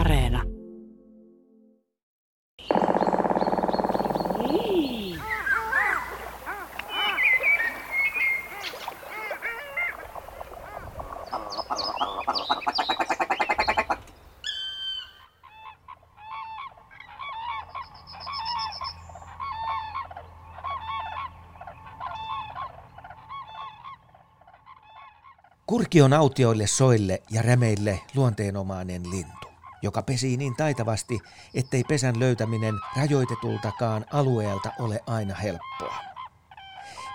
Areena. Kurki on autioille soille ja rämeille luonteenomainen lintu, joka pesii niin taitavasti, ettei pesän löytäminen rajoitetultakaan alueelta ole aina helppoa.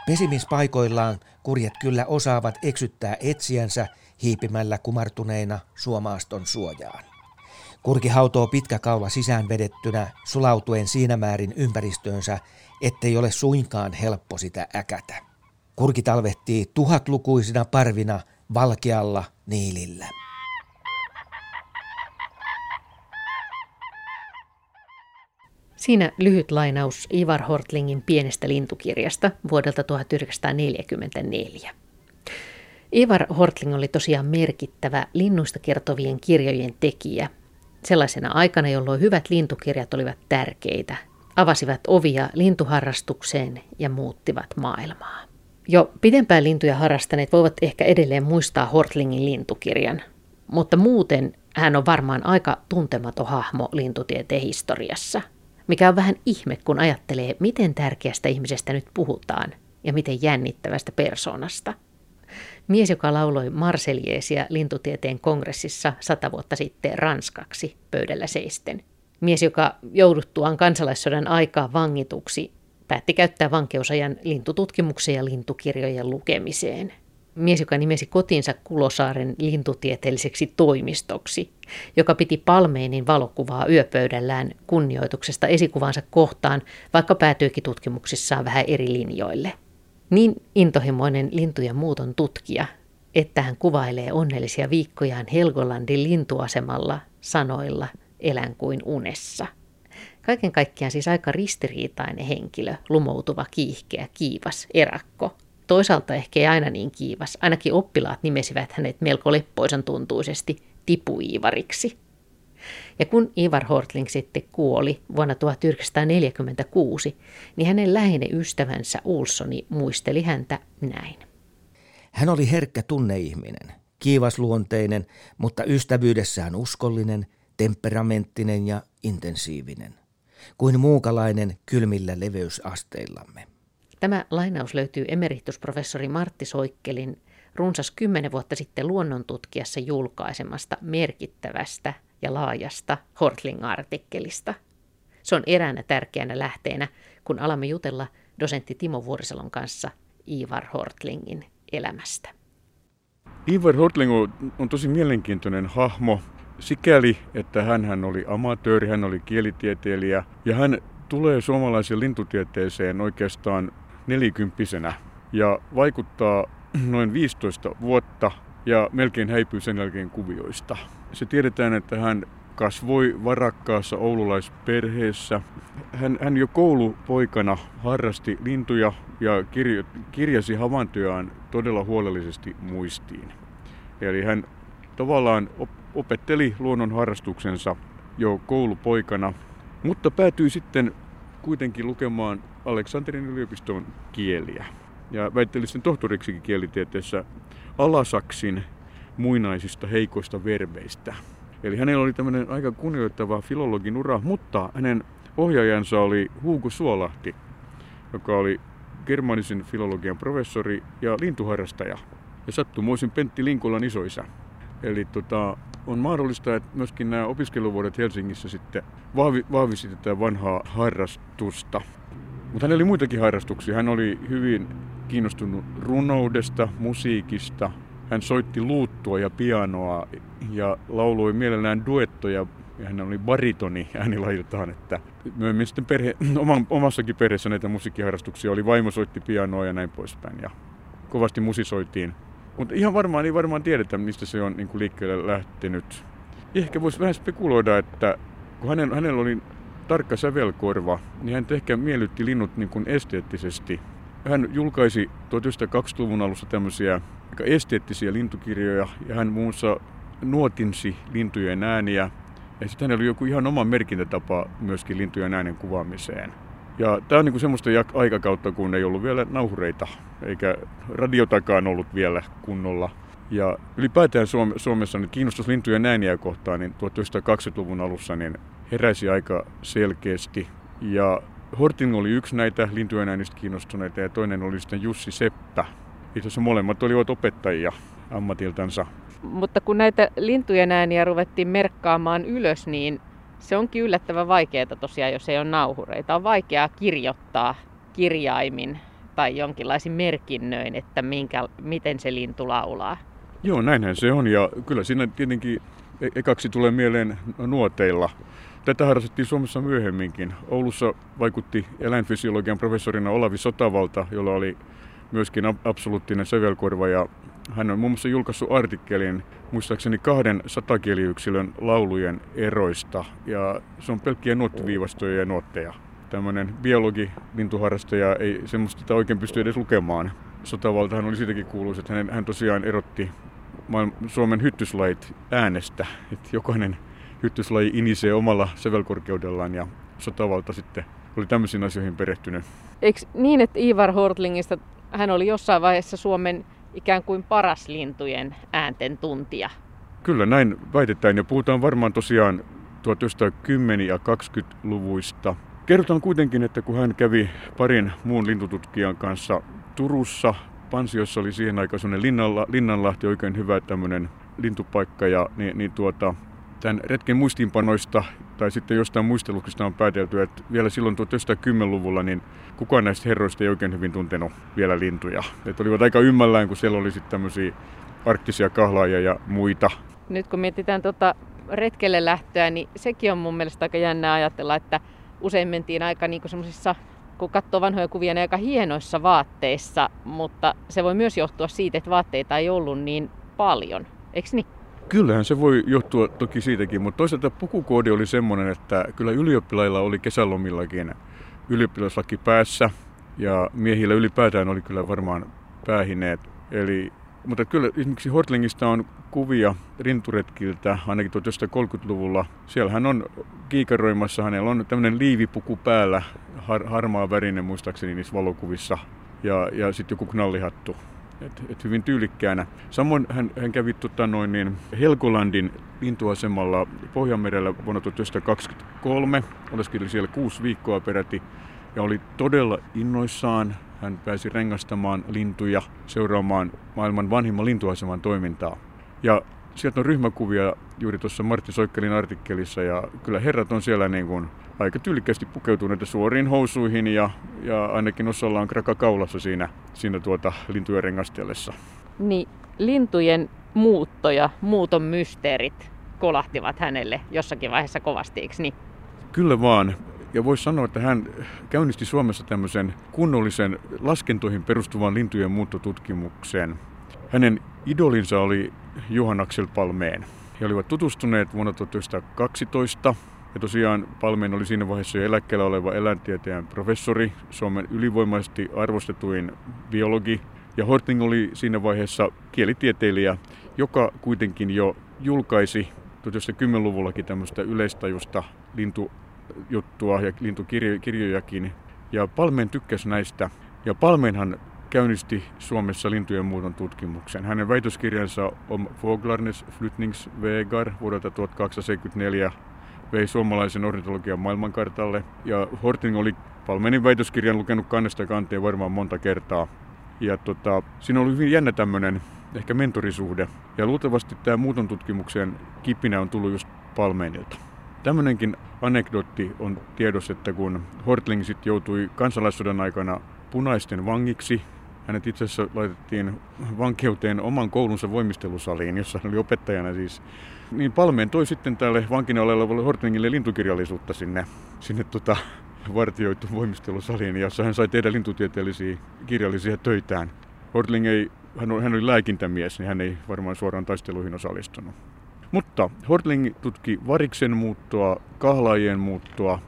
Pesimispaikoillaan kurjet kyllä osaavat eksyttää etsijänsä hiipimällä kumartuneina suomaaston suojaan. Kurki hautoo pitkä kaula sisään vedettynä sulautuen siinä määrin ympäristöönsä, ettei ole suinkaan helppo sitä äkätä. Kurki talvehtii tuhatlukuisina parvina valkealla niilillä. Siinä lyhyt lainaus Ivar Hortlingin pienestä lintukirjasta vuodelta 1944. Ivar Hortling oli tosiaan merkittävä linnuista kertovien kirjojen tekijä. Sellaisena aikana, jolloin hyvät lintukirjat olivat tärkeitä, avasivat ovia lintuharrastukseen ja muuttivat maailmaa. Jo pidempään lintuja harrastaneet voivat ehkä edelleen muistaa Hortlingin lintukirjan, mutta muuten hän on varmaan aika tuntematon hahmo lintutieteen historiassa, mikä on vähän ihme, kun ajattelee, miten tärkeästä ihmisestä nyt puhutaan ja miten jännittävästä persoonasta. Mies, joka lauloi Marseljeesia lintutieteen kongressissa 100 vuotta sitten ranskaksi pöydällä seisten. Mies, joka jouduttuaan kansalaissodan aikaa vangituksi, päätti käyttää vankeusajan lintututkimukseen ja lintukirjojen lukemiseen. Mies, joka nimesi kotinsa Kulosaaren lintutieteelliseksi toimistoksi, joka piti Palménin valokuvaa yöpöydällään kunnioituksesta esikuvansa kohtaan, vaikka päätyikin tutkimuksissaan vähän eri linjoille. Niin intohimoinen lintujen muuton tutkija, että hän kuvailee onnellisia viikkojaan Helgolandin lintuasemalla sanoilla "elän kuin unessa". Kaiken kaikkiaan siis aika ristiriitainen henkilö, lumoutuva, kiihkeä, kiivas, erakko. Toisaalta ehkä ei aina niin kiivas, ainakin oppilaat nimesivät hänet melko leppoisan tuntuisesti tipuiivariksi. Ja kun Ivar Hortling sitten kuoli vuonna 1946, niin hänen läheinen ystävänsä Olssoni muisteli häntä näin. Hän oli herkkä tunneihminen, kiivasluonteinen, mutta ystävyydessään uskollinen, temperamenttinen ja intensiivinen, kuin muukalainen kylmillä leveysasteilla. Tämä lainaus löytyy emeritusprofessori Martti Soikkelin runsas 10 vuotta sitten luonnontutkijassa julkaisemasta merkittävästä ja laajasta Hortling-artikkelista. Se on eräänä tärkeänä lähteenä, kun alamme jutella dosentti Timo Vuorisalon kanssa Ivar Hortlingin elämästä. Ivar Hortling on tosi mielenkiintoinen hahmo. Sikäli, että hän oli amatööri, hän oli kielitieteilijä ja hän tulee suomalaisen lintutieteeseen oikeastaan 40-vuotiaana ja vaikuttaa noin 15 vuotta ja melkein häipyy sen jälkeen kuvioista. Se tiedetään, että hän kasvoi varakkaassa oululaisperheessä. Hän jo koulupoikana harrasti lintuja ja kirjasi havaintojaan todella huolellisesti muistiin. Eli hän tavallaan opetteli luonnon harrastuksensa jo koulupoikana, mutta päätyi sitten kuitenkin lukemaan Aleksanterin yliopiston kieliä. Ja väitteli sitten tohtoriksikin kielitieteessä alasaksin muinaisista heikoista verbeistä. Eli hänellä oli tämmöinen aika kunnioittava filologin ura, mutta hänen ohjaajansa oli Hugo Suolahti, joka oli germanisen filologian professori ja lintuharrastaja. Ja sattumoisin Pentti Linkolan isoisä. Eli on mahdollista, että myöskin nämä opiskeluvuodet Helsingissä sitten vahvisti tätä vanhaa harrastusta. Mutta hänellä oli muitakin harrastuksia. Hän oli hyvin kiinnostunut runoudesta, musiikista. Hän soitti luuttua ja pianoa ja lauloi mielellään duettoja. Ja hän oli baritoni äänilajiltaan. Että myöhemmin sitten omassakin perheessä näitä musiikkiharrastuksia oli. Vaimo soitti pianoa ja näin poispäin. Ja kovasti musisoitiin. Mutta ei varmaan tiedetä, mistä se on niin liikkeelle lähtenyt. Ehkä voisi vähän spekuloida, että kun hänellä oli tarkka sävelkorva, niin hän ehkä miellytti linnut niin esteettisesti. Hän julkaisi 1920-luvun alussa tämmöisiä aika esteettisiä lintukirjoja, ja hän muun muassa nuotinsi lintujen ääniä Ja sitten oli joku ihan oma merkintätapa myöskin lintujen äänen kuvaamiseen. Ja tämä on niin kuin semmoista aikakautta, kun ei ollut vielä nauhureita, eikä radiotakaan ollut vielä kunnolla. Ja ylipäätään Suomessa niin kiinnostus lintujen ääniä kohtaan, niin 1920-luvun alussa niin heräsi aika selkeästi. Ja Hortling oli yksi näitä lintujen äänistä kiinnostuneita ja toinen oli sitten Jussi Seppä. Itse asiassa molemmat olivat opettajia ammatiltansa. Mutta kun näitä lintujen ääniä ruvettiin merkkaamaan ylös, niin se onkin yllättävän vaikeaa tosiaan, jos ei ole nauhureita. On vaikeaa kirjoittaa kirjaimin tai jonkinlaisin merkinnöin, että miten se lintu laulaa. Joo, näinhän se on. Ja kyllä siinä tietenkin ekaksi tulee mieleen nuoteilla. Tätä harrastettiin Suomessa myöhemminkin. Oulussa vaikutti eläinfysiologian professorina Olavi Sotavalta, jolla oli myöskin absoluuttinen sävelkorva. Ja hän on muun muassa julkaissut artikkelin muistaakseni 2 satakieliyksilön laulujen eroista. Ja se on pelkkiä nuottiviivastoja ja nuotteja. Tämmöinen biologi, lintuharrastaja ei semmoista oikein pysty edes lukemaan. Sotavaltahan oli siitäkin kuuluisa, että hän tosiaan erotti Suomen hyttyslajit äänestä. Että jokainen hyttyslaji inisee omalla sävelkorkeudellaan ja Sotavalta sitten oli tämmöisiin asioihin perehtynyt. Eikö niin, että Ivar Hortlingista hän oli jossain vaiheessa Suomen ikään kuin paras lintujen äänten tuntija? Kyllä näin väitetään ja puhutaan varmaan tosiaan 1910- ja 20-luvuista. Kerrotaan kuitenkin, että kun hän kävi parin muun lintututkijan kanssa Turussa, Pansiossa oli siihen aikaan sellainen Linnanlahti, oikein hyvä tämmöinen lintupaikka, ja tämän retken muistiinpanoista tai sitten jostain muisteluksista on päätelty, että vielä silloin 1910-luvulla niin kukaan näistä herroista ei oikein hyvin tuntenut vielä lintuja. Et olivat aika ymmällään, kun siellä oli sitten tämmöisiä arktisia kahlaajia ja muita. Nyt kun mietitään retkelle lähtöä, niin sekin on mun mielestä aika jännää ajatella, että usein mentiin aika niin kuin semmoisissa, kun katsoo vanhoja kuvia, ne aika hienoissa vaatteissa, mutta se voi myös johtua siitä, että vaatteita ei ollut niin paljon, eikö niin? Kyllähän se voi johtua toki siitäkin, mutta toisaalta pukukoodi oli semmoinen, että kyllä ylioppilailla oli kesälomillakin ylioppilaslaki päässä ja miehillä ylipäätään oli kyllä varmaan päähineet. Mutta kyllä esimerkiksi Hortlingista on kuvia rinturetkiltä ainakin 1930-luvulla. Siellä hän on kiikaroimassa, hänellä on tämmöinen liivipuku päällä, harmaa värinen muistaakseni niissä valokuvissa ja sitten joku knallihattu. Et hyvin tyylikkäänä. Samoin hän kävi Helgolandin lintuasemalla Pohjanmerellä vuonna 1923. Oleskeli siellä 6 viikkoa peräti ja oli todella innoissaan. Hän pääsi rengastamaan lintuja, seuraamaan maailman vanhimman lintuaseman toimintaa. Ja sieltä on ryhmäkuvia juuri tuossa Martti Soikkelin artikkelissa ja kyllä herrat on siellä niin kuin aika tyylikkästi pukeutuneita suoriin housuihin ja ainakin osalla on kraka kaulassa siinä lintujen rengastellessa. Niin, lintujen muutto ja muuton mysteerit kolahtivat hänelle jossakin vaiheessa kovasti, eikö niin? Kyllä vaan. Ja voisi sanoa, että hän käynnisti Suomessa tämmöisen kunnollisen laskentoihin perustuvan lintujen muuttotutkimuksen. Hänen idolinsa oli Johan Axel Palmén. He olivat tutustuneet vuonna 1912. Ja tosiaan Palmén oli siinä vaiheessa jo eläkkeellä oleva eläintieteen professori, Suomen ylivoimaisesti arvostetuin biologi. Ja Hortling oli siinä vaiheessa kielitieteilijä, joka kuitenkin jo julkaisi 1910-luvullakin tämmöistä yleistajusta lintujuttua ja lintukirjojakin. Ja Palmén tykkäsi näistä. Ja Palménhan käynnisti Suomessa lintujen muuton tutkimuksen. Hänen väitöskirjansa on Voglarnes Flyttningsvegar vuodelta 1874 vei suomalaisen ornitologian maailmankartalle. Ja Hortling oli Palménin väitöskirjan lukenut kannesta kanteen varmaan monta kertaa. Ja siinä oli hyvin jännä tämmöinen ehkä mentorisuhde. Ja luultavasti tämä muuton tutkimuksen kipinä on tullut just Palménilta. Tämmöinenkin anekdootti on tiedossa, että kun Hortling sit joutui kansalaissodan aikana punaisten vangiksi, hänet itse asiassa laitettiin vankeuteen oman koulunsa voimistelusaliin, jossa hän oli opettajana siis. Niin Palmén toi sitten tälle vankina olevalle Hortlingille lintukirjallisuutta sinne vartioitu voimistelusaliin, jossa hän sai tehdä lintutieteellisiä kirjallisia töitään. Hortling hän oli lääkintämies, niin hän ei varmaan suoraan taisteluihin osallistunut. Mutta Hortling tutki variksen muuttoa, kahlaajien muuttoa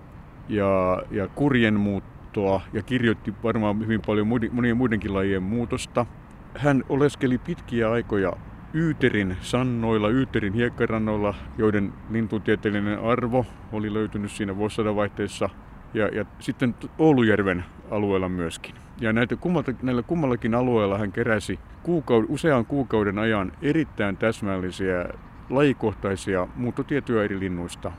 ja kurjen muuttoa ja kirjoitti varmaan hyvin paljon monien muidenkin lajien muutosta. Hän oleskeli pitkiä aikoja Yyterin sannoilla, Yyterin hiekkarannoilla, joiden lintutieteellinen arvo oli löytynyt siinä vuosisadanvaihteessa ja sitten Oulujärven alueella myöskin. Ja näillä kummallakin alueella hän keräsi usean kuukauden ajan erittäin täsmällisiä lajikohtaisia muuttotietoja eri linnuista.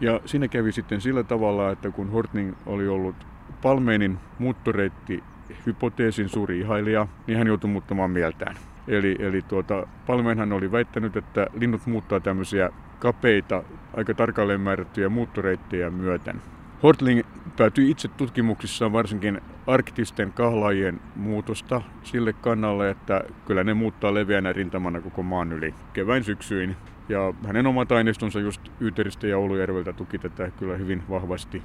Ja siinä kävi sitten sillä tavalla, että kun Hortling oli ollut Palménin muuttoreittihypoteesin suuri ihailija, niin hän joutui muuttamaan mieltään. Eli Palménhän oli väittänyt, että linnut muuttaa tämmöisiä kapeita, aika tarkalleen määrättyjä muuttoreittejä myöten. Hortling päätyi itse tutkimuksissaan varsinkin arktisten kahlaajien muutosta sille kannalle, että kyllä ne muuttaa leveänä rintamana koko maan yli kevään syksyin. Ja hänen omat aineistonsa just Yyteristä ja Oulujärveltä tuki tätä kyllä hyvin vahvasti.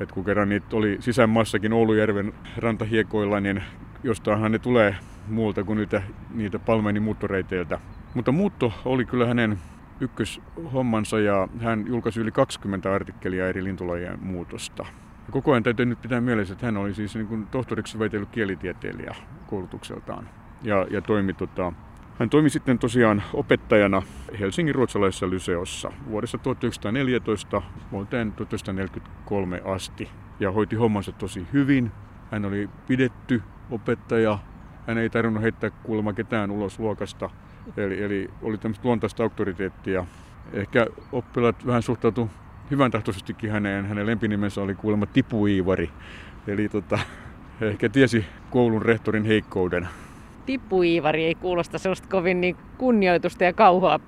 Et kun kerran niitä oli sisämaassakin Oulujärven rantahiekoilla, niin jostainhan ne tulee muulta kuin niitä Palménin muuttoreiteiltä. Mutta muutto oli kyllä hänen ykköshommansa ja hän julkaisi yli 20 artikkelia eri lintulajien muutosta. Ja koko ajan täytyy nyt pitää mielessä, että hän oli siis niin kuin tohtoriksi väitellyt kielitieteilijä koulutukseltaan. Hän toimi sitten tosiaan opettajana Helsingin ruotsalaisessa lyseossa vuodesta 1914 vuoteen 1943 asti ja hoiti hommansa tosi hyvin. Hän oli pidetty opettaja, hän ei tarvinnut heittää kuulemma ketään ulos luokasta, eli oli tämmöistä luontaista auktoriteettia. Ehkä oppilaat vähän suhtautuivat hyväntahtoisestikin häneen, hänen lempinimensä oli kuulemma Tipu-Iivari, eli ehkä tiesi koulun rehtorin heikkouden. Tipu-Iivari ei kuulosta sellaista kovin niin kunnioitusta ja kauhua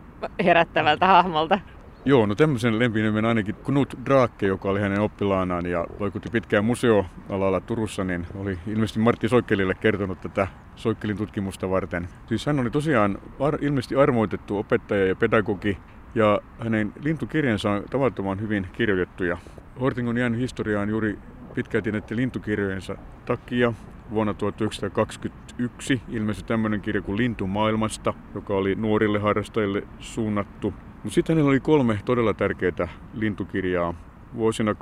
herättävältä hahmolta. Joo, no tämmöisen lempinimen ainakin Knut Draakke, joka oli hänen oppilaanaan ja vaikutti pitkään museoalalla Turussa, niin oli ilmeisesti Martti Soikkelille kertonut tätä Soikkelin tutkimusta varten. Siis hän oli tosiaan ilmeisesti armoitettu opettaja ja pedagogi ja hänen lintukirjansa on tavattoman hyvin kirjoitettuja. Hortling on jäänyt historiaan juuri pitkälti näiden lintukirjojensa takia. Vuonna 1921 ilmestyi tämmöinen kirja kuin Lintu maailmasta, joka oli nuorille harrastajille suunnattu. Mutta sitten hänellä oli 3 todella tärkeää lintukirjaa. Vuosina 1929-1931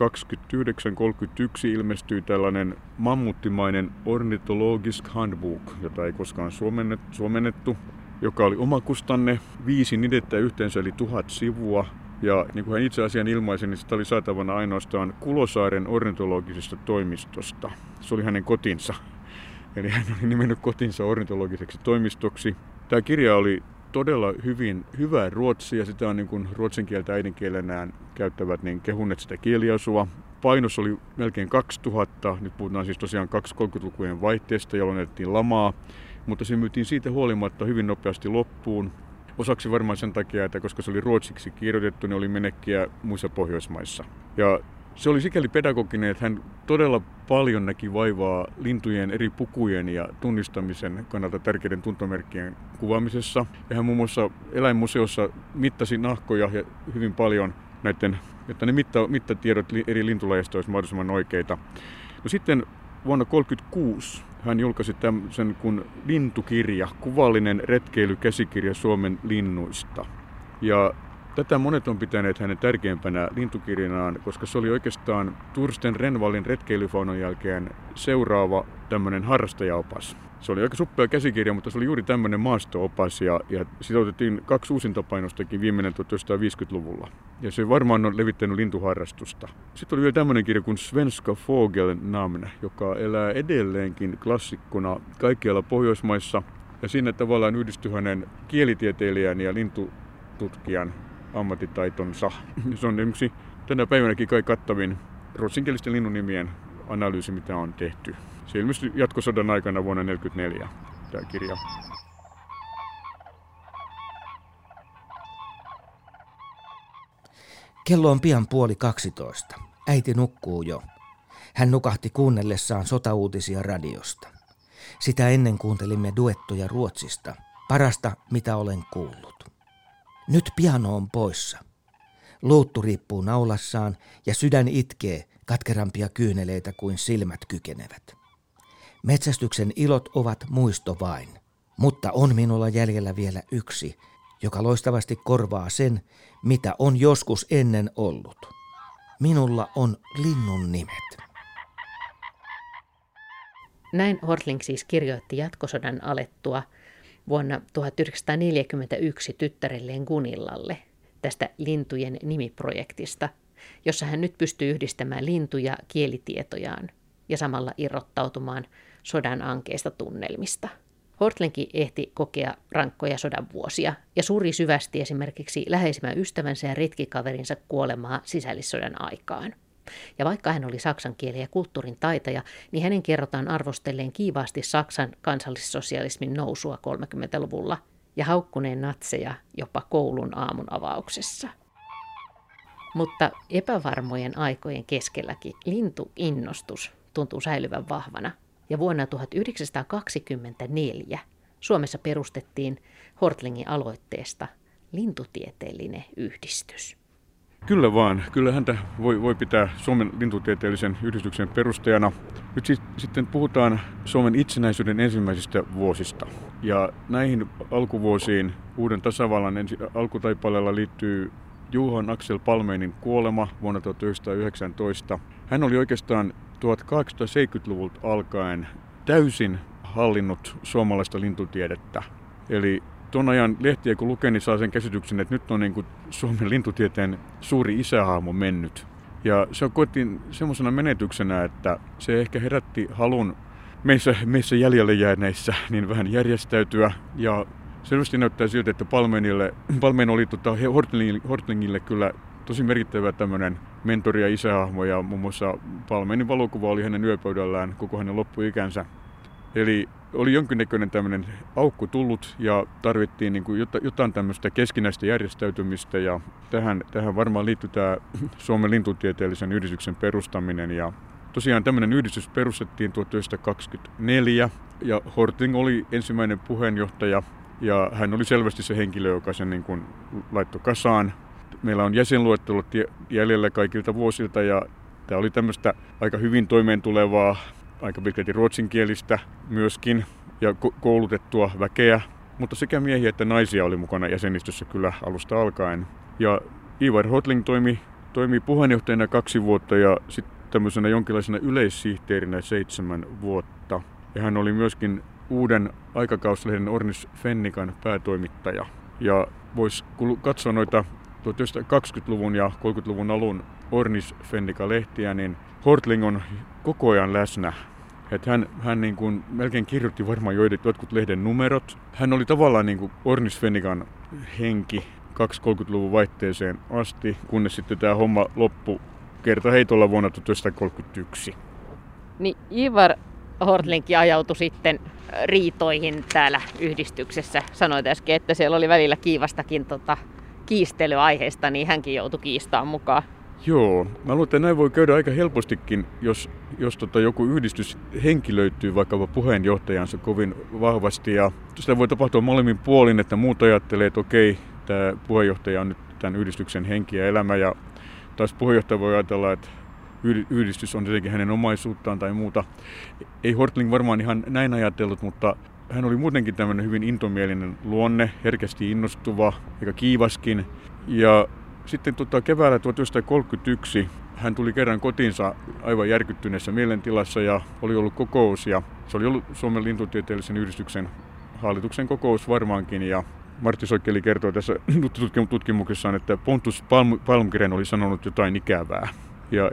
ilmestyi tällainen mammuttimainen Ornithologisk Handbook, jota ei koskaan suomennettu, joka oli omakustanne 5 nidettä yhteensä eli 1000 sivua. Ja niin kuin hän itse asian ilmaisi, niin sitä oli saatavana ainoastaan Kulosaaren ornitologisesta toimistosta. Se oli hänen kotinsa. Eli hän oli nimennyt kotinsa ornitologiseksi toimistoksi. Tämä kirja oli todella hyvää ruotsia. Sitä on niin kuin ruotsin kieltä äidinkielenään käyttävät, niin kehunneet sitä kieliasua. Painos oli melkein 2000. Nyt puhutaan siis tosiaan 2030-lukujen vaihteesta, jolloin edettiin lamaa. Mutta se myytiin siitä huolimatta hyvin nopeasti loppuun. Osaksi varmaan sen takia, että koska se oli ruotsiksi kirjoitettu, niin oli menekkiä muissa Pohjoismaissa. Ja se oli sikäli pedagoginen, että hän todella paljon näki vaivaa lintujen eri pukujen ja tunnistamisen kannalta tärkeiden tuntomerkkien kuvaamisessa. Ja hän muun muassa eläinmuseossa mittasi nahkoja ja hyvin paljon näiden, että ne mittatiedot eri lintulajeista olisi mahdollisimman oikeita. No sitten vuonna 1936 hän julkaisi tämmöisen kuin Lintukirja, kuvallinen retkeilykäsikirja Suomen linnuista. Ja tätä monet on pitäneet hänen tärkeimpänä lintukirjanaan, koska se oli oikeastaan Tursten Rennwallin retkeilyfaunan jälkeen seuraava tämmöinen harrastajaopas. Se oli aika suppea käsikirja, mutta se oli juuri tämmöinen maastoopas ja sitä otettiin 2 uusintapainostakin viimeinen 1950-luvulla. Ja se varmaan on levittänyt lintuharrastusta. Sitten oli vielä tämmöinen kirja kuin Svenska fågelnamn, joka elää edelleenkin klassikkona kaikkialla Pohjoismaissa. Ja siinä tavallaan yhdistyi hänen kielitieteilijän ja lintututkijan ammattitaitonsa. Se on esimerkiksi tänä päivänäkin kai kattavin ruotsinkielisten linnunimien analyysi, mitä on tehty. Se ilmestyi jatkosodan aikana vuonna 1944, tämä kirja. Kello on pian 11:30. Äiti nukkuu jo. Hän nukahti kuunnellessaan sotauutisia radiosta. Sitä ennen kuuntelimme duettoja Ruotsista. Parasta, mitä olen kuullut. Nyt piano on poissa. Luuttu riippuu naulassaan ja sydän itkee katkerampia kyyneleitä kuin silmät kykenevät. Metsästyksen ilot ovat muisto vain, mutta on minulla jäljellä vielä yksi, joka loistavasti korvaa sen, mitä on joskus ennen ollut. Minulla on linnun nimet. Näin Hortling siis kirjoitti jatkosodan alettua vuonna 1941 tyttärelleen Gunillalle tästä lintujen nimiprojektista, jossa hän nyt pystyy yhdistämään lintuja kielitietojaan ja samalla irrottautumaan sodan ankeista tunnelmista. Hortlingkin ehti kokea rankkoja sodan vuosia ja suri syvästi esimerkiksi läheisimmän ystävänsä ja retkikaverinsa kuolemaa sisällissodan aikaan. Ja vaikka hän oli saksan kielen ja kulttuurin taitaja, niin hänen kerrotaan arvostelleen kiivaasti Saksan kansallissosialismin nousua 30-luvulla ja haukkuneen natseja jopa koulun aamun avauksessa. Mutta epävarmojen aikojen keskelläkin lintuinnostus tuntuu säilyvän vahvana. Ja vuonna 1924 Suomessa perustettiin Hortlingin aloitteesta lintutieteellinen yhdistys. Kyllä vaan. Kyllä häntä voi pitää Suomen lintutieteellisen yhdistyksen perustajana. Nyt sitten puhutaan Suomen itsenäisyyden ensimmäisistä vuosista. Ja näihin alkuvuosiin uuden tasavallan alkutaipaleella liittyy Johan Axel Palménin kuolema vuonna 1919. Hän oli oikeastaan 1870-luvulta alkaen täysin hallinnut suomalaista lintutiedettä. Eli tuon ajan lehtiä kun lukee, niin saa sen käsityksen, että nyt on niin kuin Suomen lintutieteen suuri isähahmo mennyt. Ja se koettiin semmoisena menetyksenä, että se ehkä herätti halun meissä jäljelle jääneissä niin vähän järjestäytyä. Ja selvästi näyttää siltä, että Palmén oli Hortlingille kyllä tosi merkittävä tämmöinen mentori ja isähahmo, ja muun muassa Palménin valokuva oli hänen yöpöydällään koko hänen loppuikänsä. Eli oli jonkinnäköinen tämmöinen aukko tullut ja tarvittiin niin kuin jotain tämmöistä keskinäistä järjestäytymistä, ja tähän varmaan liittyy tämä Suomen lintutieteellisen yhdistyksen perustaminen. Ja tosiaan tämmöinen yhdistys perustettiin 1924 ja Hortling oli ensimmäinen puheenjohtaja ja hän oli selvästi se henkilö, joka sen niin kuin laittoi kasaan. Meillä on jäsenluettelot jäljellä kaikilta vuosilta, ja tämä oli tämmöistä aika hyvin toimeentulevaa, aika pitkälti ruotsinkielistä myöskin ja koulutettua väkeä, mutta sekä miehiä että naisia oli mukana jäsenistössä kyllä alusta alkaen. Ja Ivar Hortling toimi puheenjohtajana 2 vuotta ja sitten tämmöisenä jonkinlaisena yleissihteerinä 7 vuotta. Ja hän oli myöskin uuden aikakauslehden Ornis Fennican päätoimittaja. Ja voisi katsoa noita 1920-luvun ja 30-luvun alun Ornis Fennica-lehtiä, niin Hortling on koko ajan läsnä. Että hän niin kuin melkein kirjoitti varmaan jotkut lehden numerot. Hän oli tavallaan niin kuin Ornis Fennican henki 2030-luvun vaihteeseen asti, kunnes sitten tämä homma loppui kertaheitolla vuonna 1931. Niin Ivar Hortlingkin ajautui sitten riitoihin täällä yhdistyksessä. Sanoit äsken, että siellä oli välillä kiivastakin kiistelyaiheesta, niin hänkin joutui kiistaan mukaan. Joo, mä luulen, että näin voi käydä aika helpostikin, jos joku yhdistys henkilöityy vaikka puheenjohtajansa kovin vahvasti. Ja sitä voi tapahtua molemmin puolin, että muut ajattelee, että okei, tämä puheenjohtaja on nyt tämän yhdistyksen henki ja elämä. Ja taas puheenjohtaja voi ajatella, että yhdistys on tietenkin hänen omaisuuttaan tai muuta. Ei Hortling varmaan ihan näin ajatellut, mutta hän oli muutenkin tämmöinen hyvin intomielinen luonne, herkästi innostuva, aika kiivaskin. Ja sitten keväällä 1931 hän tuli kerran kotiinsa aivan järkyttyneessä mielentilassa ja oli ollut kokous. Ja se oli ollut Suomen lintutieteellisen yhdistyksen hallituksen kokous varmaankin. Ja Martti Soikkeli kertoi tässä tutkimuksessaan, että Pontus Palmgren oli sanonut jotain ikävää. Ja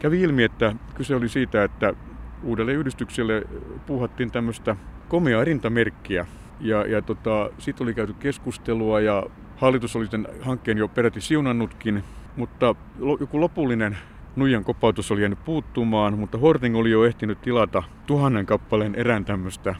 kävi ilmi, että kyse oli siitä, että uudelle yhdistykselle puuhattiin tämmöistä komeaa rintamerkkiä. Ja siitä oli käyty keskustelua ja hallitus oli tämän hankkeen jo peräti siunannutkin, mutta joku lopullinen nuijan kopautus oli jäänyt puuttumaan, mutta Hortling oli jo ehtinyt tilata 1000 kappaleen erään tämmöistä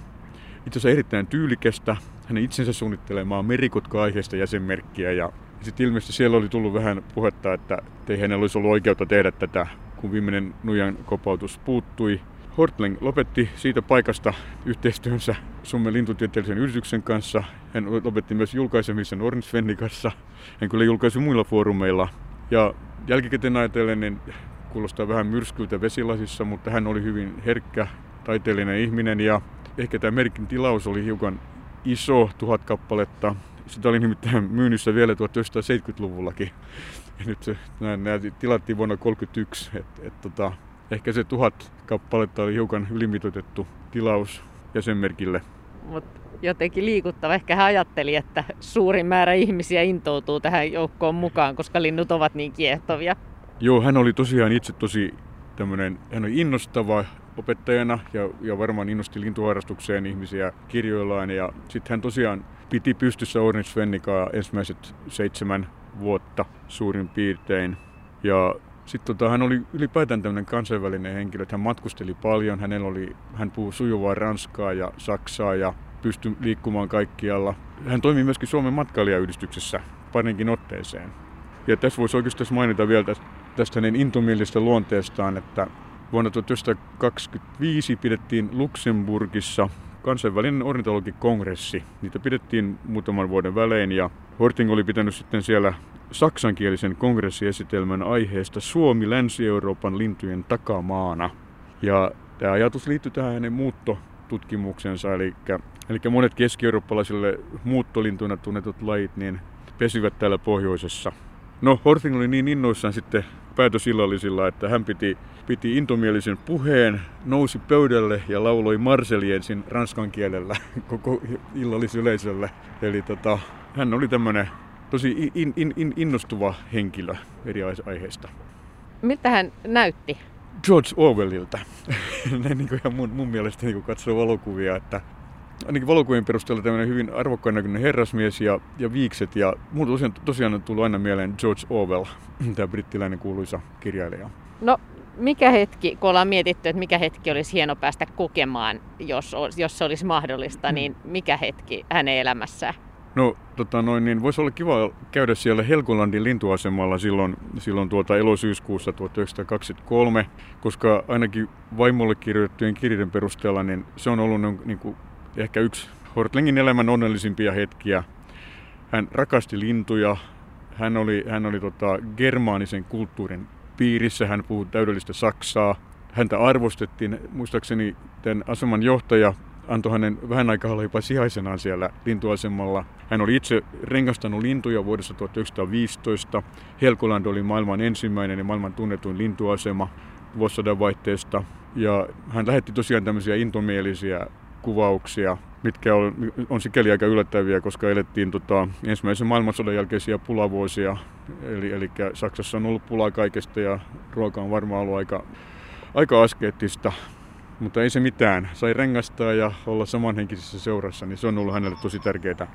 itse asiassa erittäin tyylikästä hänen itsensä suunnittelemaan merikotka-aiheista jäsenmerkkiä. Ja sitten ilmeisesti siellä oli tullut vähän puhetta, että ei hänellä olisi ollut oikeutta tehdä tätä, kun viimeinen nuijan kopautus puuttui. Hortling lopetti siitä paikasta yhteistyönsä Suomen lintutieteellisen yhdistyksen kanssa. Hän lopetti myös julkaisemisen Ornis Fennicassa. Hän kyllä julkaisi muilla foorumeilla. Ja jälkikäteen ajatellen niin kuulostaa vähän myrskyltä vesilasissa, mutta hän oli hyvin herkkä, taiteellinen ihminen. Ja ehkä tämä merkin tilaus oli hiukan iso, 1000 kappaletta. Sitä oli nimittäin myynnissä vielä 1970-luvullakin. Ja nyt nämä tilattiin vuonna 1931. Ehkä se 1000 kappaletta oli hiukan ylimitoitettu tilaus jäsenmerkille. Mutta jotenkin liikuttava. Ehkä hän ajatteli, että suurin määrä ihmisiä intoutuu tähän joukkoon mukaan, koska linnut ovat niin kiehtovia. Joo, hän oli tosiaan itse tosi tämmöinen, hän oli innostava opettajana ja varmaan innosti lintuharrastukseen ihmisiä kirjoillaan. Ja sitten hän tosiaan piti pystyssä Ornis Fennicaa ensimmäiset 7 vuotta suurin piirtein. Ja sitten hän oli ylipäätään tämmöinen kansainvälinen henkilö, että hän matkusteli paljon. Hän puhui sujuvaa ranskaa ja saksaa ja pystyi liikkumaan kaikkialla. Hän toimi myöskin Suomen matkailijayhdistyksessä parinkin otteeseen. Ja tässä voisi oikeastaan mainita vielä tästä hänen intomielisestä luonteestaan, että vuonna 1925 pidettiin Luxemburgissa kansainvälinen ornitologikongressi. Niitä pidettiin muutaman vuoden välein ja Hortling oli pitänyt sitten siellä saksankielisen kongressiesitelmän aiheesta Suomi Länsi-Euroopan lintujen takamaana. Ja tämä ajatus liittyy tähän hänen muuttotutkimuksensa, eli monet keski-eurooppalaisille muuttolintuna tunnetut lajit niin pesivät täällä pohjoisessa. No, Hortling oli niin innoissaan sitten päätösillallisilla, että hän piti intomielisen puheen, nousi pöydälle ja lauloi Marseliensin ranskan kielellä koko illallisyleisölle. Eli hän oli tämmöinen tosi innostuva henkilö eri aiheista. Miltä hän näytti? George Orwellilta. Näin niin kuin ihan mun mielestä niin katsoo valokuvia, että ainakin valokuvien perusteella tämmöinen hyvin arvokkaan näköinen herrasmies ja viikset. Ja mulla tosiaan on tullut aina mieleen George Orwell, tämä brittiläinen kuuluisa kirjailija. No mikä hetki, kun ollaan mietitty, että mikä hetki olisi hieno päästä kokemaan, jos se olisi mahdollista, niin mikä hetki hänen elämässään? No niin voisi olla kiva käydä siellä Helgolandin lintuasemalla silloin elosyyskuussa 1923, koska ainakin vaimolle kirjoitettujen kirjojen perusteella niin se on ollut niin kuin ehkä yksi Hortlingin elämän onnellisimpia hetkiä. Hän rakasti lintuja, hän oli germaanisen kulttuurin piirissä, hän puhui täydellistä saksaa, häntä arvostettiin, muistaakseni tämän aseman johtaja antoi hänen vähän aikaa olla jopa sijaisenaan siellä lintuasemalla. Hän oli itse rengastanut lintuja vuodesta 1915. Helgoland oli maailman ensimmäinen ja maailman tunnetuin lintuasema vuosisadan vaihteesta. Ja hän lähetti tosiaan tämmöisiä intomielisiä kuvauksia, mitkä on sikäli aika yllättäviä, koska elettiin ensimmäisen maailmansodan jälkeisiä pulavuosia. Eli Saksassa on ollut pulaa kaikesta ja ruoka on varmaan ollut aika askeettista. Mutta ei se mitään. Sai rengastaa ja olla samanhenkisessä seurassa, niin se on ollut hänelle tosi tärkeää.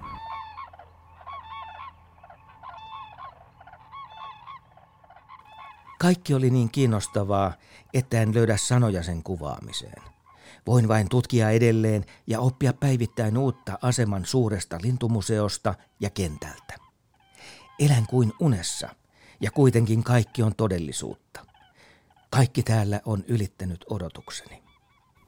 Kaikki oli niin kiinnostavaa, että en löydä sanoja sen kuvaamiseen. Voin vain tutkia edelleen ja oppia päivittäin uutta aseman suuresta lintumuseosta ja kentältä. Elän kuin unessa ja kuitenkin kaikki on todellisuutta. Kaikki täällä on ylittänyt odotukseni.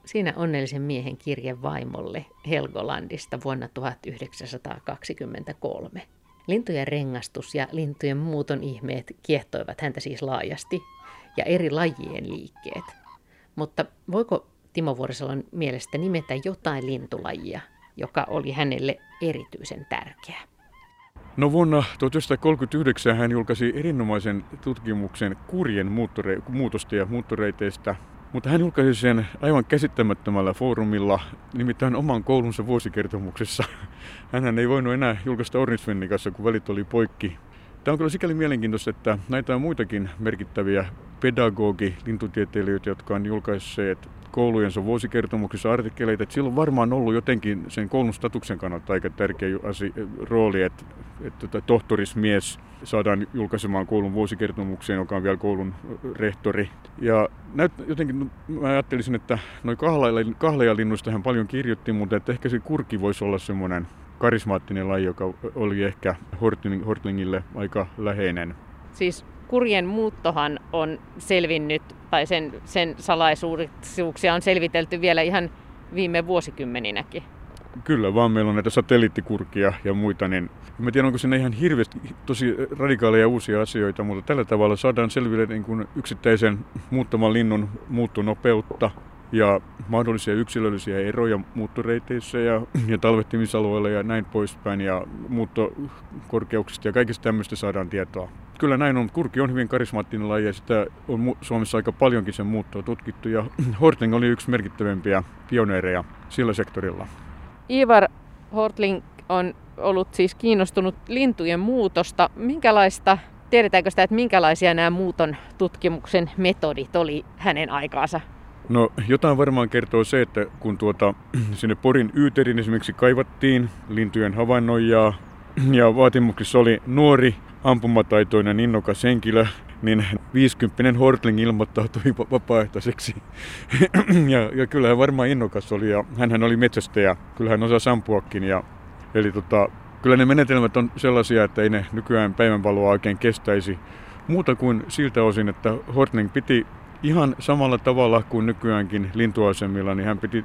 Siinä onnellisen miehen kirje vaimolle Helgolandista vuonna 1923. Lintujen rengastus ja lintujen muuton ihmeet kiehtoivat häntä siis laajasti ja eri lajien liikkeet. Mutta voiko Timo Vuorisalon mielestä nimetä jotain lintulajia, joka oli hänelle erityisen tärkeä? No vuonna 1939 hän julkaisi erinomaisen tutkimuksen kurjen muutosta ja muuttoreiteistä. Mutta hän julkaisi sen aivan käsittämättömällä foorumilla, nimittäin oman koulunsa vuosikertomuksessa. Hänhän ei voinut enää julkaista Ornis Fennicassa, kun välit oli poikki. Tämä on kyllä sikäli mielenkiintoista, että näitä on muitakin merkittäviä pedagogilintutieteilijöitä, jotka on julkaisseet koulujensa vuosikertomuksissa artikkeleita. Että sillä on varmaan ollut jotenkin sen koulun statuksen kannalta aika tärkeä rooli, että tohtorismies saadaan julkaisemaan koulun vuosikertomukseen, joka on vielä koulun rehtori. Ja jotenkin mä ajattelisin, että noin kahlajalinnuista hän paljon kirjoitti, mutta että ehkä se kurki voisi olla semmoinen karismaattinen laji, joka oli ehkä Hortlingille aika läheinen. Siis kurjen muuttohan on selvinnyt, tai sen salaisuuksia on selvitelty vielä ihan viime vuosikymmeninäkin. Kyllä, vaan meillä on näitä satelliittikurkia ja muita, niin mä tiedän, onko siinä ihan hirveästi tosi radikaaleja uusia asioita, mutta tällä tavalla saadaan selville niin kuin yksittäisen muuttaman linnun muuttonopeutta ja mahdollisia yksilöllisiä eroja muuttoreiteissä ja talvehtimisalueilla ja näin poispäin ja muuttokorkeuksista ja kaikista tämmöistä saadaan tietoa. Kyllä näin on. Kurki on hyvin karismaattinen laji ja sitä on Suomessa aika paljonkin sen muuttoa tutkittu ja Hortling oli yksi merkittävimpiä pioneereja sillä sektorilla. Ivar Hortling on ollut siis kiinnostunut lintujen muutosta. Tiedetäänkö sitä, että minkälaisia nämä muuton tutkimuksen metodit oli hänen aikaansa? No jotain varmaan kertoo se, että kun sinne Porin Yyterin esimerkiksi kaivattiin lintujen havainnoijaa ja vaatimuksissa oli nuori, ampumataitoinen, innokas henkilö, niin 50-vuotias Hortling ilmoittautui vapaaehtoiseksi. ja kyllähän varmaan innokas oli ja hänhän oli metsästäjä, kyllähän osasi ampuakin. Kyllä ne menetelmät on sellaisia, että ei ne nykyään päivänvaloa oikein kestäisi. Muuta kuin siltä osin, että Hortling piti ihan samalla tavalla kuin nykyäänkin lintuasemilla, niin hän piti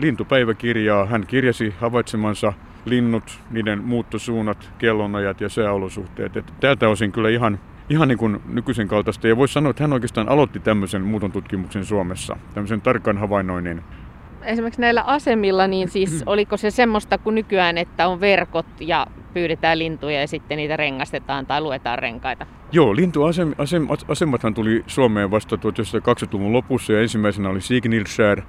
lintupäiväkirjaa. Hän kirjasi havaitsemansa linnut, niiden muuttosuunnat, kellonajat ja sääolosuhteet. Että tältä osin kyllä ihan niin kuin nykyisen kaltaista. Ja voisi sanoa, että hän oikeastaan aloitti tämmöisen muuton tutkimuksen Suomessa, tämmöisen tarkan havainnoinnin. Esimerkiksi näillä asemilla, niin siis oliko se semmoista kuin nykyään, että on verkot ja pyydetään lintuja ja sitten niitä rengastetaan tai luetaan renkaita? Joo, lintuasemathan tuli Suomeen vasta 1920-luvun lopussa ja ensimmäisenä oli Signilsäär.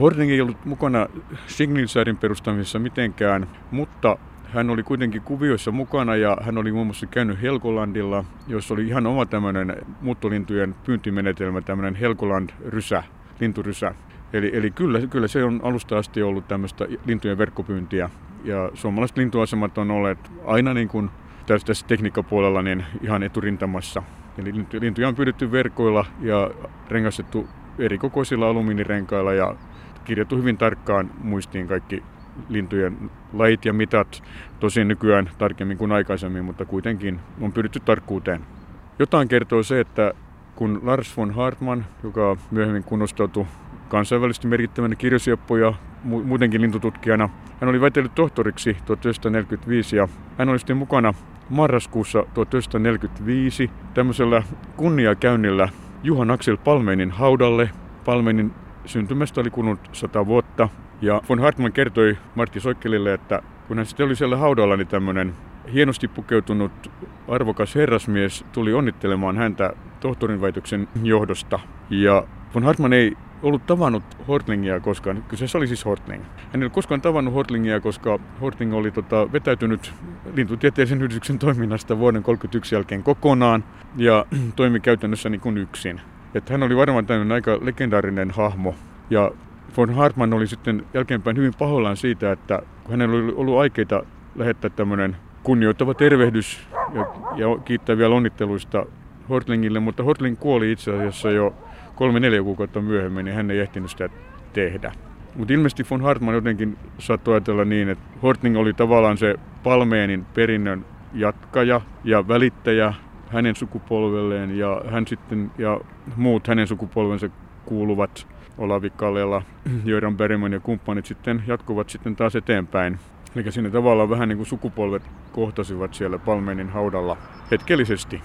Hortling ei ollut mukana Signilsäärin perustamisessa mitenkään, mutta hän oli kuitenkin kuvioissa mukana ja hän oli muun muassa käynyt Helgolandilla, jossa oli ihan oma tämmöinen muuttolintujen pyyntimenetelmä, tämmöinen Helgoland-rysä, linturysä. Eli kyllä se on alusta asti ollut tämmöistä lintujen verkkopyyntiä ja suomalaiset lintuasemat on olleet aina niin kuin tässä tekniikkapuolella niin ihan eturintamassa. Eli lintuja on pyydetty verkoilla ja rengastettu erikokoisilla alumiinirenkailla ja kirjattu hyvin tarkkaan muistiin kaikki lintujen lajit ja mitat, tosin nykyään tarkemmin kuin aikaisemmin, mutta kuitenkin on pyritty tarkkuuteen. Jotain kertoo se, että kun Lars von Haartman, joka myöhemmin kunnostautui kansainvälisesti merkittävänä kirjosieppo ja muutenkin lintututkijana. Hän oli väitellyt tohtoriksi 1945 ja hän oli sitten mukana marraskuussa 1945 tämmöisellä kunniakäynnillä Johan Axel Palménin haudalle. Palménin syntymästä oli kulunut 100 vuotta ja von Haartman kertoi Martti Soikkelille, että kun hän sitten oli siellä haudalla, niin tämmöinen hienosti pukeutunut arvokas herrasmies tuli onnittelemaan häntä tohtorinväitöksen johdosta. Ja von Haartman ei ollut tavannut Hortlingia koskaan. Kyseessä oli siis Hortling. Hän ei ollut koskaan tavannut Hortlingia, koska Hortling oli vetäytynyt lintutieteellisen yhdistyksen toiminnasta vuoden 1931 jälkeen kokonaan ja toimi käytännössä niin kuin yksin. Että hän oli varmaan tämmöinen aika legendaarinen hahmo. Ja von Haartman oli sitten jälkeenpäin hyvin pahoillaan siitä, että kun hänellä oli ollut aikeita lähettää tämmöinen kunnioittava tervehdys ja kiittää vielä onnitteluista Hortlingille, mutta Hortling kuoli itse asiassa jo 3-4 kuukautta myöhemmin, niin hän ei ehtinyt sitä tehdä. Mutta ilmeisesti von Haartman jotenkin saattoi ajatella niin, että Hortling oli tavallaan se Palménin perinnön jatkaja ja välittäjä hänen sukupolvelleen ja hän sitten ja muut hänen sukupolvensa kuuluvat Olavi Kalela, Göran Bergman ja kumppanit sitten jatkuvat sitten taas eteenpäin. Eli siinä tavallaan vähän niin kuin sukupolvet kohtasivat siellä Palménin haudalla hetkellisesti.